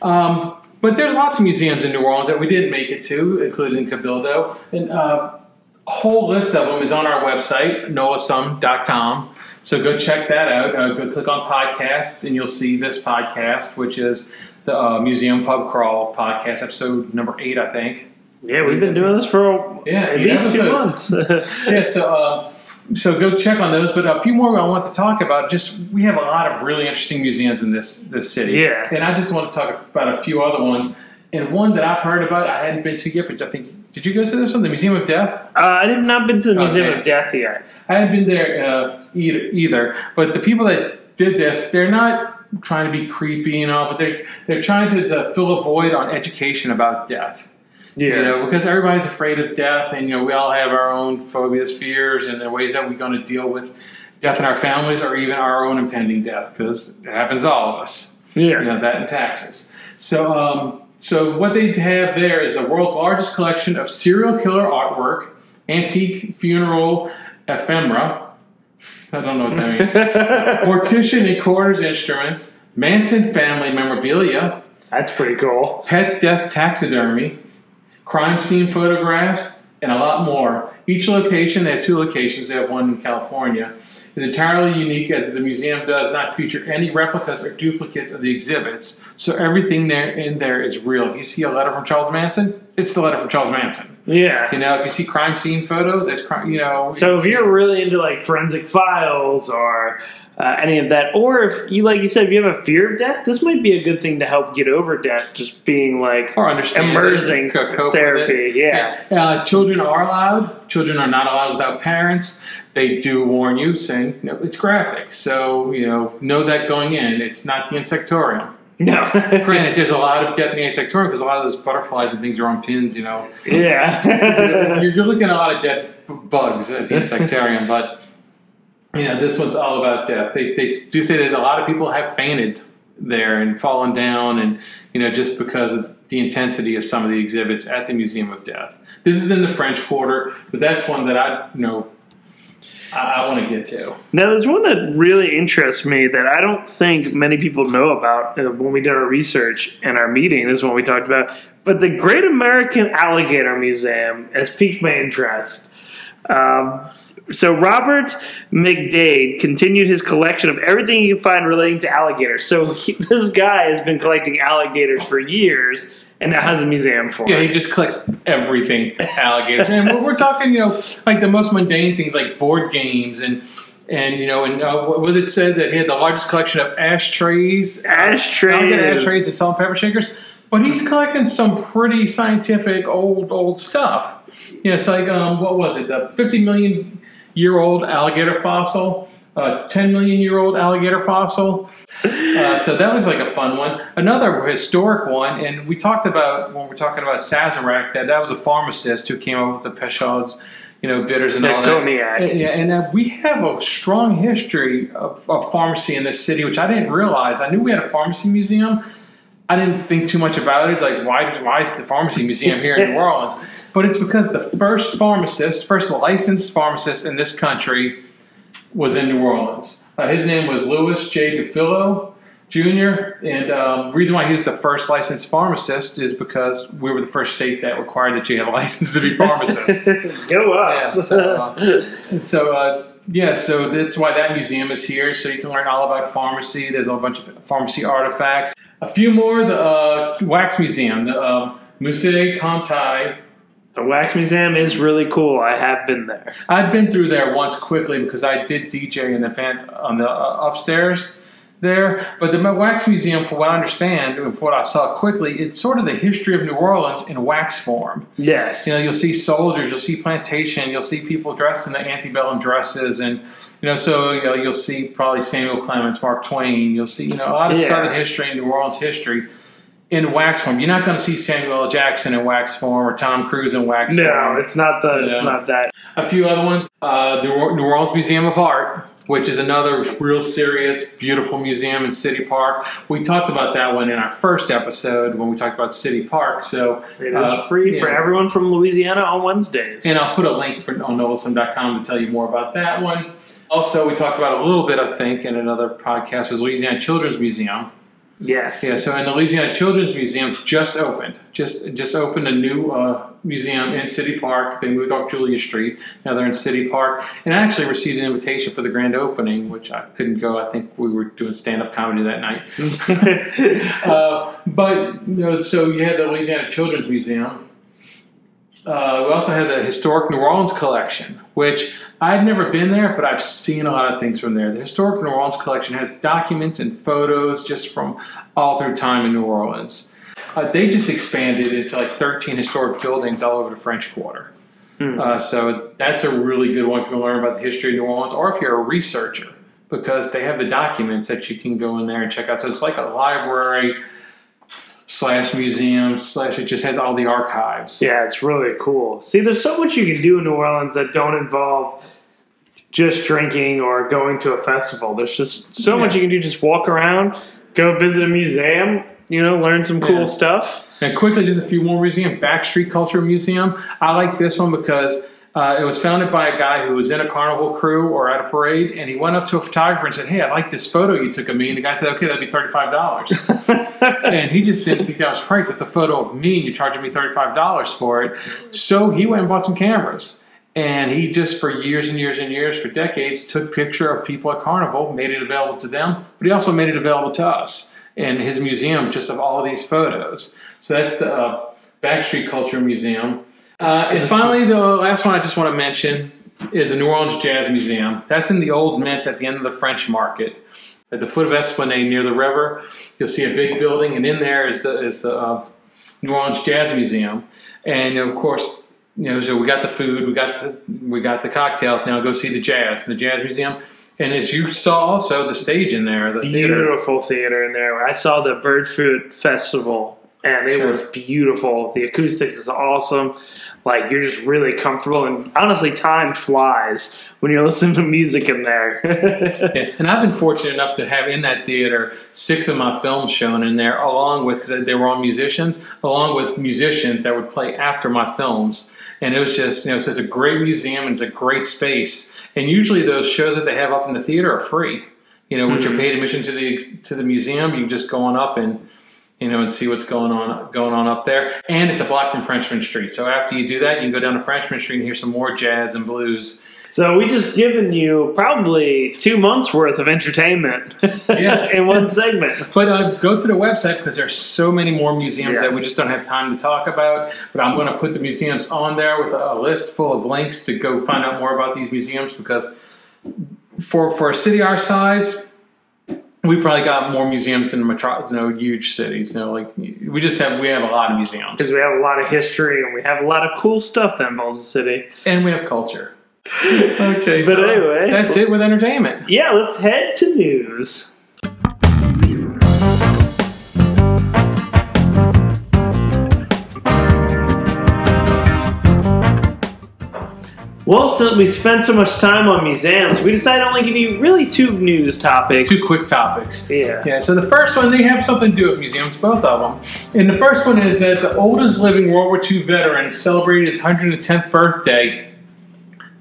Um, But there's lots of museums in New Orleans that we didn't make it to, including Cabildo. And uh, a whole list of them is on our website, noah sum dot com. So go check that out. Uh, go click on podcasts, and you'll see this podcast, which is the uh, Museum Pub Crawl podcast, episode number eight, I think. Yeah, we've been doing this for yeah, at least two months. yeah, so... Uh, So go check on those. But a few more I want to talk about. Just we have a lot of really interesting museums in this this city. Yeah. And I just want to talk about a few other ones. And one that I've heard about, I hadn't been to yet, but I think, did you go to this one? The Museum of Death? Uh, I have not been to the Museum okay. of Death yet. I haven't been there uh, either, either. But the people that did this, they're not trying to be creepy and all, but they're, they're trying to, to fill a void on education about death. Yeah. You know, because everybody's afraid of death, and you know we all have our own phobias, fears, and the ways that we're going to deal with death in our families, or even our own impending death, because it happens to all of us. Yeah, you know that in taxes. So, um, so what they have there is the world's largest collection of serial killer artwork, antique funeral ephemera. I don't know what that means. Mortician and coroner's instruments, Manson family memorabilia. That's pretty cool. Pet death taxidermy. Crime scene photographs, and a lot more. Each location, they have two locations, they have one in California, is entirely unique, as the museum does not feature any replicas or duplicates of the exhibits. So everything there in there is real. If you see a letter from Charles Manson, it's the letter from Charles Manson. Yeah. You know, if you see crime scene photos, it's crime, you know. So if you're really into like forensic files or uh, any of that, or if you, like you said, if you have a fear of death, this might be a good thing to help get over death, just being like or immersing therapy. Yeah. yeah. Uh, children are allowed. Children are not allowed without parents. They do warn you, saying, you know, it's graphic. So, you know, know that going in. It's not the insectarium. No. Granted, there's a lot of death in the insectarium because a lot of those butterflies and things are on pins, you know. Yeah. You're looking at a lot of dead bugs at the insectarium, but, you know, this one's all about death. They, they do say that a lot of people have fainted there and fallen down, and, you know, just because of the intensity of some of the exhibits at the Museum of Death. This is in the French Quarter, but that's one that I, you know, I want to get to. Now, there's one that really interests me that I don't think many people know about when we did our research and our meeting. This is what we talked about. But the Great American Alligator Museum has piqued my interest. Um, so Robert McDade continued his collection of everything he could find relating to alligators. So he, this guy has been collecting alligators for years. And that has a museum for yeah, it. Yeah, he just collects everything alligators. And we're, we're talking, you know, like the most mundane things like board games and, and you know, and uh, what was it said that he had the largest collection of ashtrays? Ashtrays. Alligator ashtrays and salt and pepper shakers. But he's collecting some pretty scientific old, old stuff. You know, it's like, um, what was it? The fifty million year old alligator fossil. A ten million year old alligator fossil. Uh, so that was like a fun one. Another historic one, and we talked about when we we're talking about Sazerac that that was a pharmacist who came up with the Peshauds, you know, bitters and all that. And, yeah, and uh, we have a strong history of, of pharmacy in this city, which I didn't realize. I knew we had a pharmacy museum. I didn't think too much about it. Like, why, why is the pharmacy museum here in New Orleans? But it's because the first pharmacist, first licensed pharmacist in this country was in New Orleans. Uh, his name was Louis J. DeFillo, Junior And um, the reason why he was the first licensed pharmacist is because we were the first state that required that you have a license to be pharmacist. Go us! Yeah, so uh, and so uh, Yeah, so that's why that museum is here. So you can learn all about pharmacy. There's a whole bunch of pharmacy artifacts. A few more, the uh, Wax Museum, the uh, Musée Conti. The Wax Museum is really cool. I have been there. I've been through there once quickly because I did D J an event on the uh, upstairs there. But the Wax Museum, for what I understand and for what I saw quickly, it's sort of the history of New Orleans in wax form. Yes. You know, you'll see soldiers, you'll see plantation, you'll see people dressed in the antebellum dresses. And, you know, so you know, you'll see probably Samuel Clemens, Mark Twain. You'll see, you know, a lot of yeah. Southern history and New Orleans history in wax form. You're not going to see Samuel L. Jackson in wax form or Tom Cruise in wax no, form. No, it's not the, it's know. not that. A few other ones. Uh, the New Orleans Museum of Art, which is another real serious, beautiful museum in City Park. We talked about that one in our first episode when we talked about City Park. So it is uh, free for know. everyone from Louisiana on Wednesdays. And I'll put a link for, on Noelson dot com to tell you more about that one. Also, we talked about a little bit, I think, in another podcast was Louisiana Children's Museum. Yes. Yeah, so and the Louisiana Children's Museum just opened. Just just opened a new uh, museum in City Park. They moved off Julia Street. Now they're in City Park. And I actually received an invitation for the grand opening, which I couldn't go. I think we were doing stand-up comedy that night. uh, but, you know, so you had the Louisiana Children's Museum. Uh, we also had the Historic New Orleans Collection, which I've never been there, but I've seen a lot of things from there. The Historic New Orleans Collection has documents and photos just from all through time in New Orleans. Uh, they just expanded into like thirteen historic buildings all over the French Quarter. Mm. Uh, so that's a really good one if you want to learn about the history of New Orleans, or if you're a researcher, because they have the documents that you can go in there and check out. So it's like a library slash museum slash it just has all the archives. Yeah, it's really cool. See, there's so much you can do in New Orleans that don't involve just drinking or going to a festival. There's just so yeah. much you can do. Just walk around, go visit a museum, you know, learn some cool yeah. stuff. And quickly, just a few more museums. Backstreet Culture Museum. I like this one because uh, it was founded by a guy who was in a carnival crew or at a parade, and he went up to a photographer and said, "Hey, I like this photo you took of me." And the guy said, "Okay, that'd be thirty-five dollars. And he just didn't think that was right. That's a photo of me, and you're charging me thirty-five dollars for it. So he went and bought some cameras. And he just, for years and years and years, for decades, took picture of people at carnival, made it available to them, but he also made it available to us in his museum, just of all of these photos. So that's the uh, Backstreet Culture Museum. Uh, and finally, the last one I just want to mention is the New Orleans Jazz Museum. That's in the old Mint at the end of the French Market. At the foot of Esplanade near the river, you'll see a big building, and in there is the, is the uh, New Orleans Jazz Museum. And, of course, you know, so we got the food, we got the, we got the cocktails. Now go see the jazz, the Jazz Museum. And as you saw also the stage in there, the theater. Beautiful theater in there. I saw the Bird Food Festival, and it sure. was beautiful. The acoustics is awesome. Like, you're just really comfortable, and honestly, time flies when you're listening to music in there. Yeah. And I've been fortunate enough to have in that theater six of my films shown in there, along with, because they were all musicians, along with musicians that would play after my films. And it was just, you know, so it's a great museum, and it's a great space. And usually those shows that they have up in the theater are free, you know, which mm-hmm. are paid admission to the to the museum. You can just go on up and, you know, and see what's going on going on up there. And it's a block from Frenchman Street. So after you do that, you can go down to Frenchman Street and hear some more jazz and blues. So we just given you probably two months' worth of entertainment yeah. in one segment. But uh, go to the website because there's so many more museums yes. that we just don't have time to talk about. But I'm going to put the museums on there with a list full of links to go find out more about these museums, because for, for a city our size, we probably got more museums than metro, you know, huge cities. You know, like we just have, we have a lot of museums because we have a lot of history and we have a lot of cool stuff that involves the city, and we have culture. Okay, but so anyway, that's it with entertainment. Yeah, let's head to news. Well, since we spent so much time on museums, we decided to only give you really two news topics. Two quick topics. Yeah. Yeah, so the first one, they have something to do with museums, both of them. And the first one is that the oldest living World War Two veteran celebrated his one hundred tenth birthday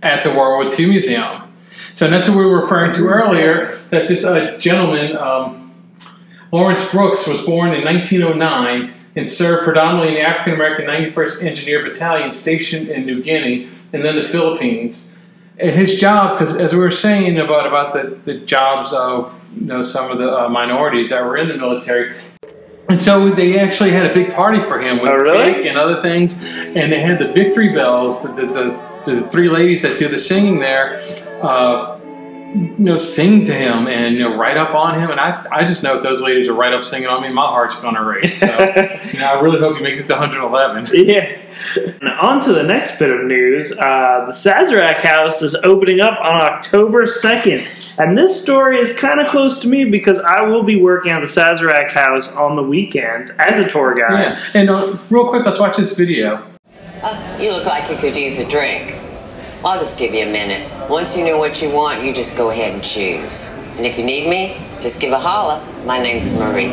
at the World War Two Museum. So that's what we were referring to earlier, that this uh, gentleman, um, Lawrence Brooks, was born in nineteen oh nine and served predominantly in the African-American ninety-first Engineer Battalion stationed in New Guinea and then the Philippines. And his job, because as we were saying about about the, the jobs of you know some of the uh, minorities that were in the military, and so they actually had a big party for him with oh, really? cake and other things, and they had the victory bells, the the, the, the three ladies that do the singing there, uh, you know, sing to him and you know right up on him, and I I just know if those ladies are right up singing on me, my heart's gonna race. So you know, I really hope he makes it to one eleven. Yeah. Now, on to the next bit of news. Uh, the Sazerac House is opening up on October second. And this story is kind of close to me because I will be working at the Sazerac House on the weekends as a tour guide. Yeah, and uh, real quick, let's watch this video. Uh, you look like you could use a drink. I'll just give you a minute. Once you know what you want, you just go ahead and choose. And if you need me, just give a holler. My name's Marie.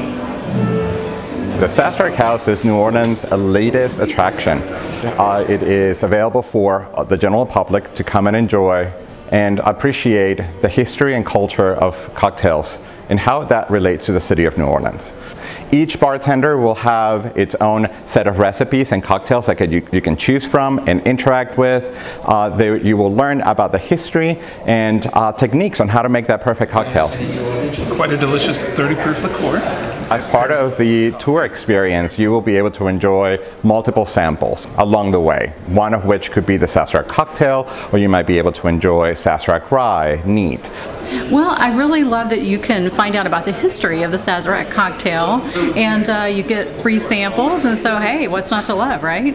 The Sazerac House is New Orleans' latest attraction. Uh, it is available for the general public to come and enjoy and appreciate the history and culture of cocktails and how that relates to the city of New Orleans. Each bartender will have its own set of recipes and cocktails that you, you can choose from and interact with. Uh, they, you will learn about the history and uh, techniques on how to make that perfect cocktail. Quite a delicious thirty proof liqueur. As part of the tour experience, you will be able to enjoy multiple samples along the way, one of which could be the Sazerac cocktail, or you might be able to enjoy Sazerac rye, neat. Well, I really love that you can find out about the history of the Sazerac cocktail, and uh, you get free samples, and so, hey, what's not to love, right?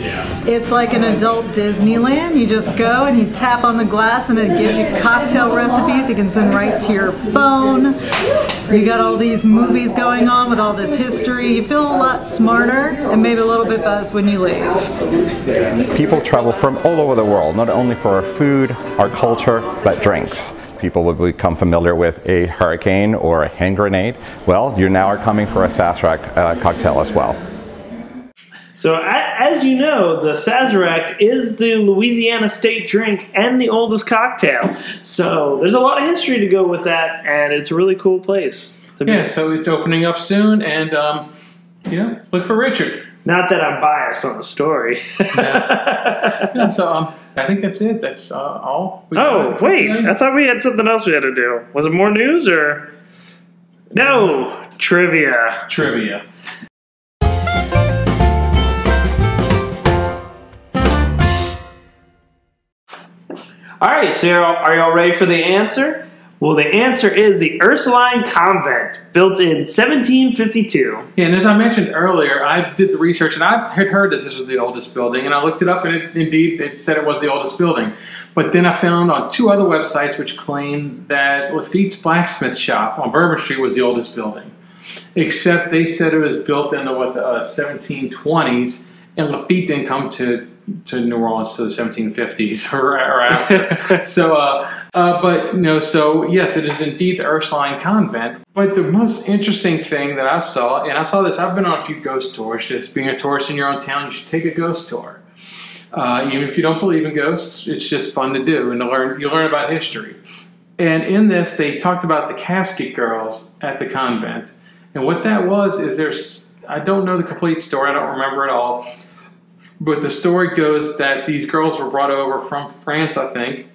Yeah. It's like an adult Disneyland. You just go and you tap on the glass, and it gives you cocktail recipes you can send right to your phone. You got all these movies going on with all this history. You feel a lot smarter and maybe a little bit buzzed when you leave. People travel from all over the world, not only for our food, our culture, but drinks. People would become familiar with a hurricane or a hand grenade. Well, you now are coming for a Sazerac uh, cocktail as well. So, as you know, the Sazerac is the Louisiana state drink and the oldest cocktail. So, there's a lot of history to go with that, and it's a really cool place to be. Yeah, so it's opening up soon, and, um, you know, look for Richard. Not that I'm biased on the story. No. No, so, um, I think that's it. That's uh, all. We oh, wait. I thought we had something else we had to do. Was it more news, or? No. Uh, Trivia. Trivia. All right, so are y'all ready for the answer? Well, the answer is the Ursuline Convent, built in seventeen fifty-two. Yeah, and as I mentioned earlier, I did the research, and I had heard that this was the oldest building, and I looked it up, and it, indeed, it said it was the oldest building. But then I found on two other websites which claimed that Lafitte's blacksmith shop on Bourbon Street was the oldest building, except they said it was built in the, what, the uh, seventeen twenties, and Lafitte didn't come to... to New Orleans to the seventeen fifties or, or after. so, uh, uh, but no, so yes, it is indeed the Ursuline Convent. But the most interesting thing that I saw, and I saw this, I've been on a few ghost tours, just being a tourist in your own town, you should take a ghost tour. Uh, even if you don't believe in ghosts, it's just fun to do and to learn, you learn about history. And in this, they talked about the casket girls at the convent. And what that was is there's, I don't know the complete story, I don't remember it all. But the story goes that these girls were brought over from France, I think.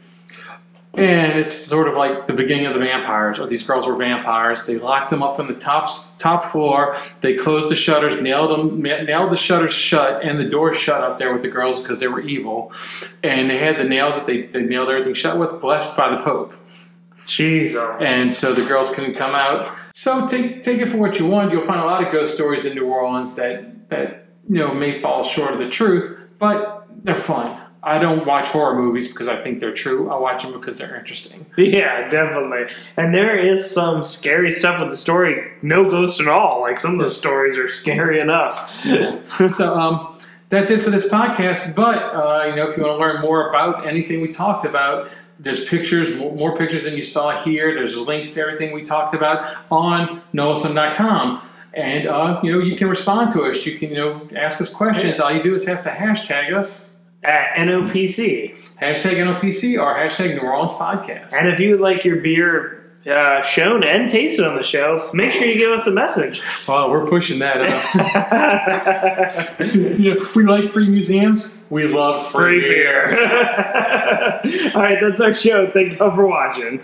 And it's sort of like the beginning of the vampires. Or these girls were vampires. They locked them up in the top, top floor. They closed the shutters, nailed them, nailed the shutters shut, and the door shut up there with the girls because they were evil. And they had the nails that they, they nailed everything shut with, blessed by the Pope. Jesus. And so the girls couldn't come out. So take, take it for what you want. You'll find a lot of ghost stories in New Orleans that... that you know, may fall short of the truth, but they're fun. I don't watch horror movies because I think they're true. I watch them because they're interesting. Yeah, definitely. And there is some scary stuff with the story. No ghosts at all. Like, some of those stories are scary enough. Yeah. So, um, that's it for this podcast. But, uh, you know, if you want to learn more about anything we talked about, there's pictures, more pictures than you saw here. There's links to everything we talked about on Noralston dot com. And, uh, you know, you can respond to us. You can, you know, ask us questions. All you do is have to hashtag us. At N O P C. Hashtag N O P C or hashtag New Orleans Podcast. And if you would like your beer uh, shown and tasted on the show, make sure you give us a message. Wow, we're pushing that up. You know, we like free museums. We love free, free beer. beer. All right, that's our show. Thank you all for watching.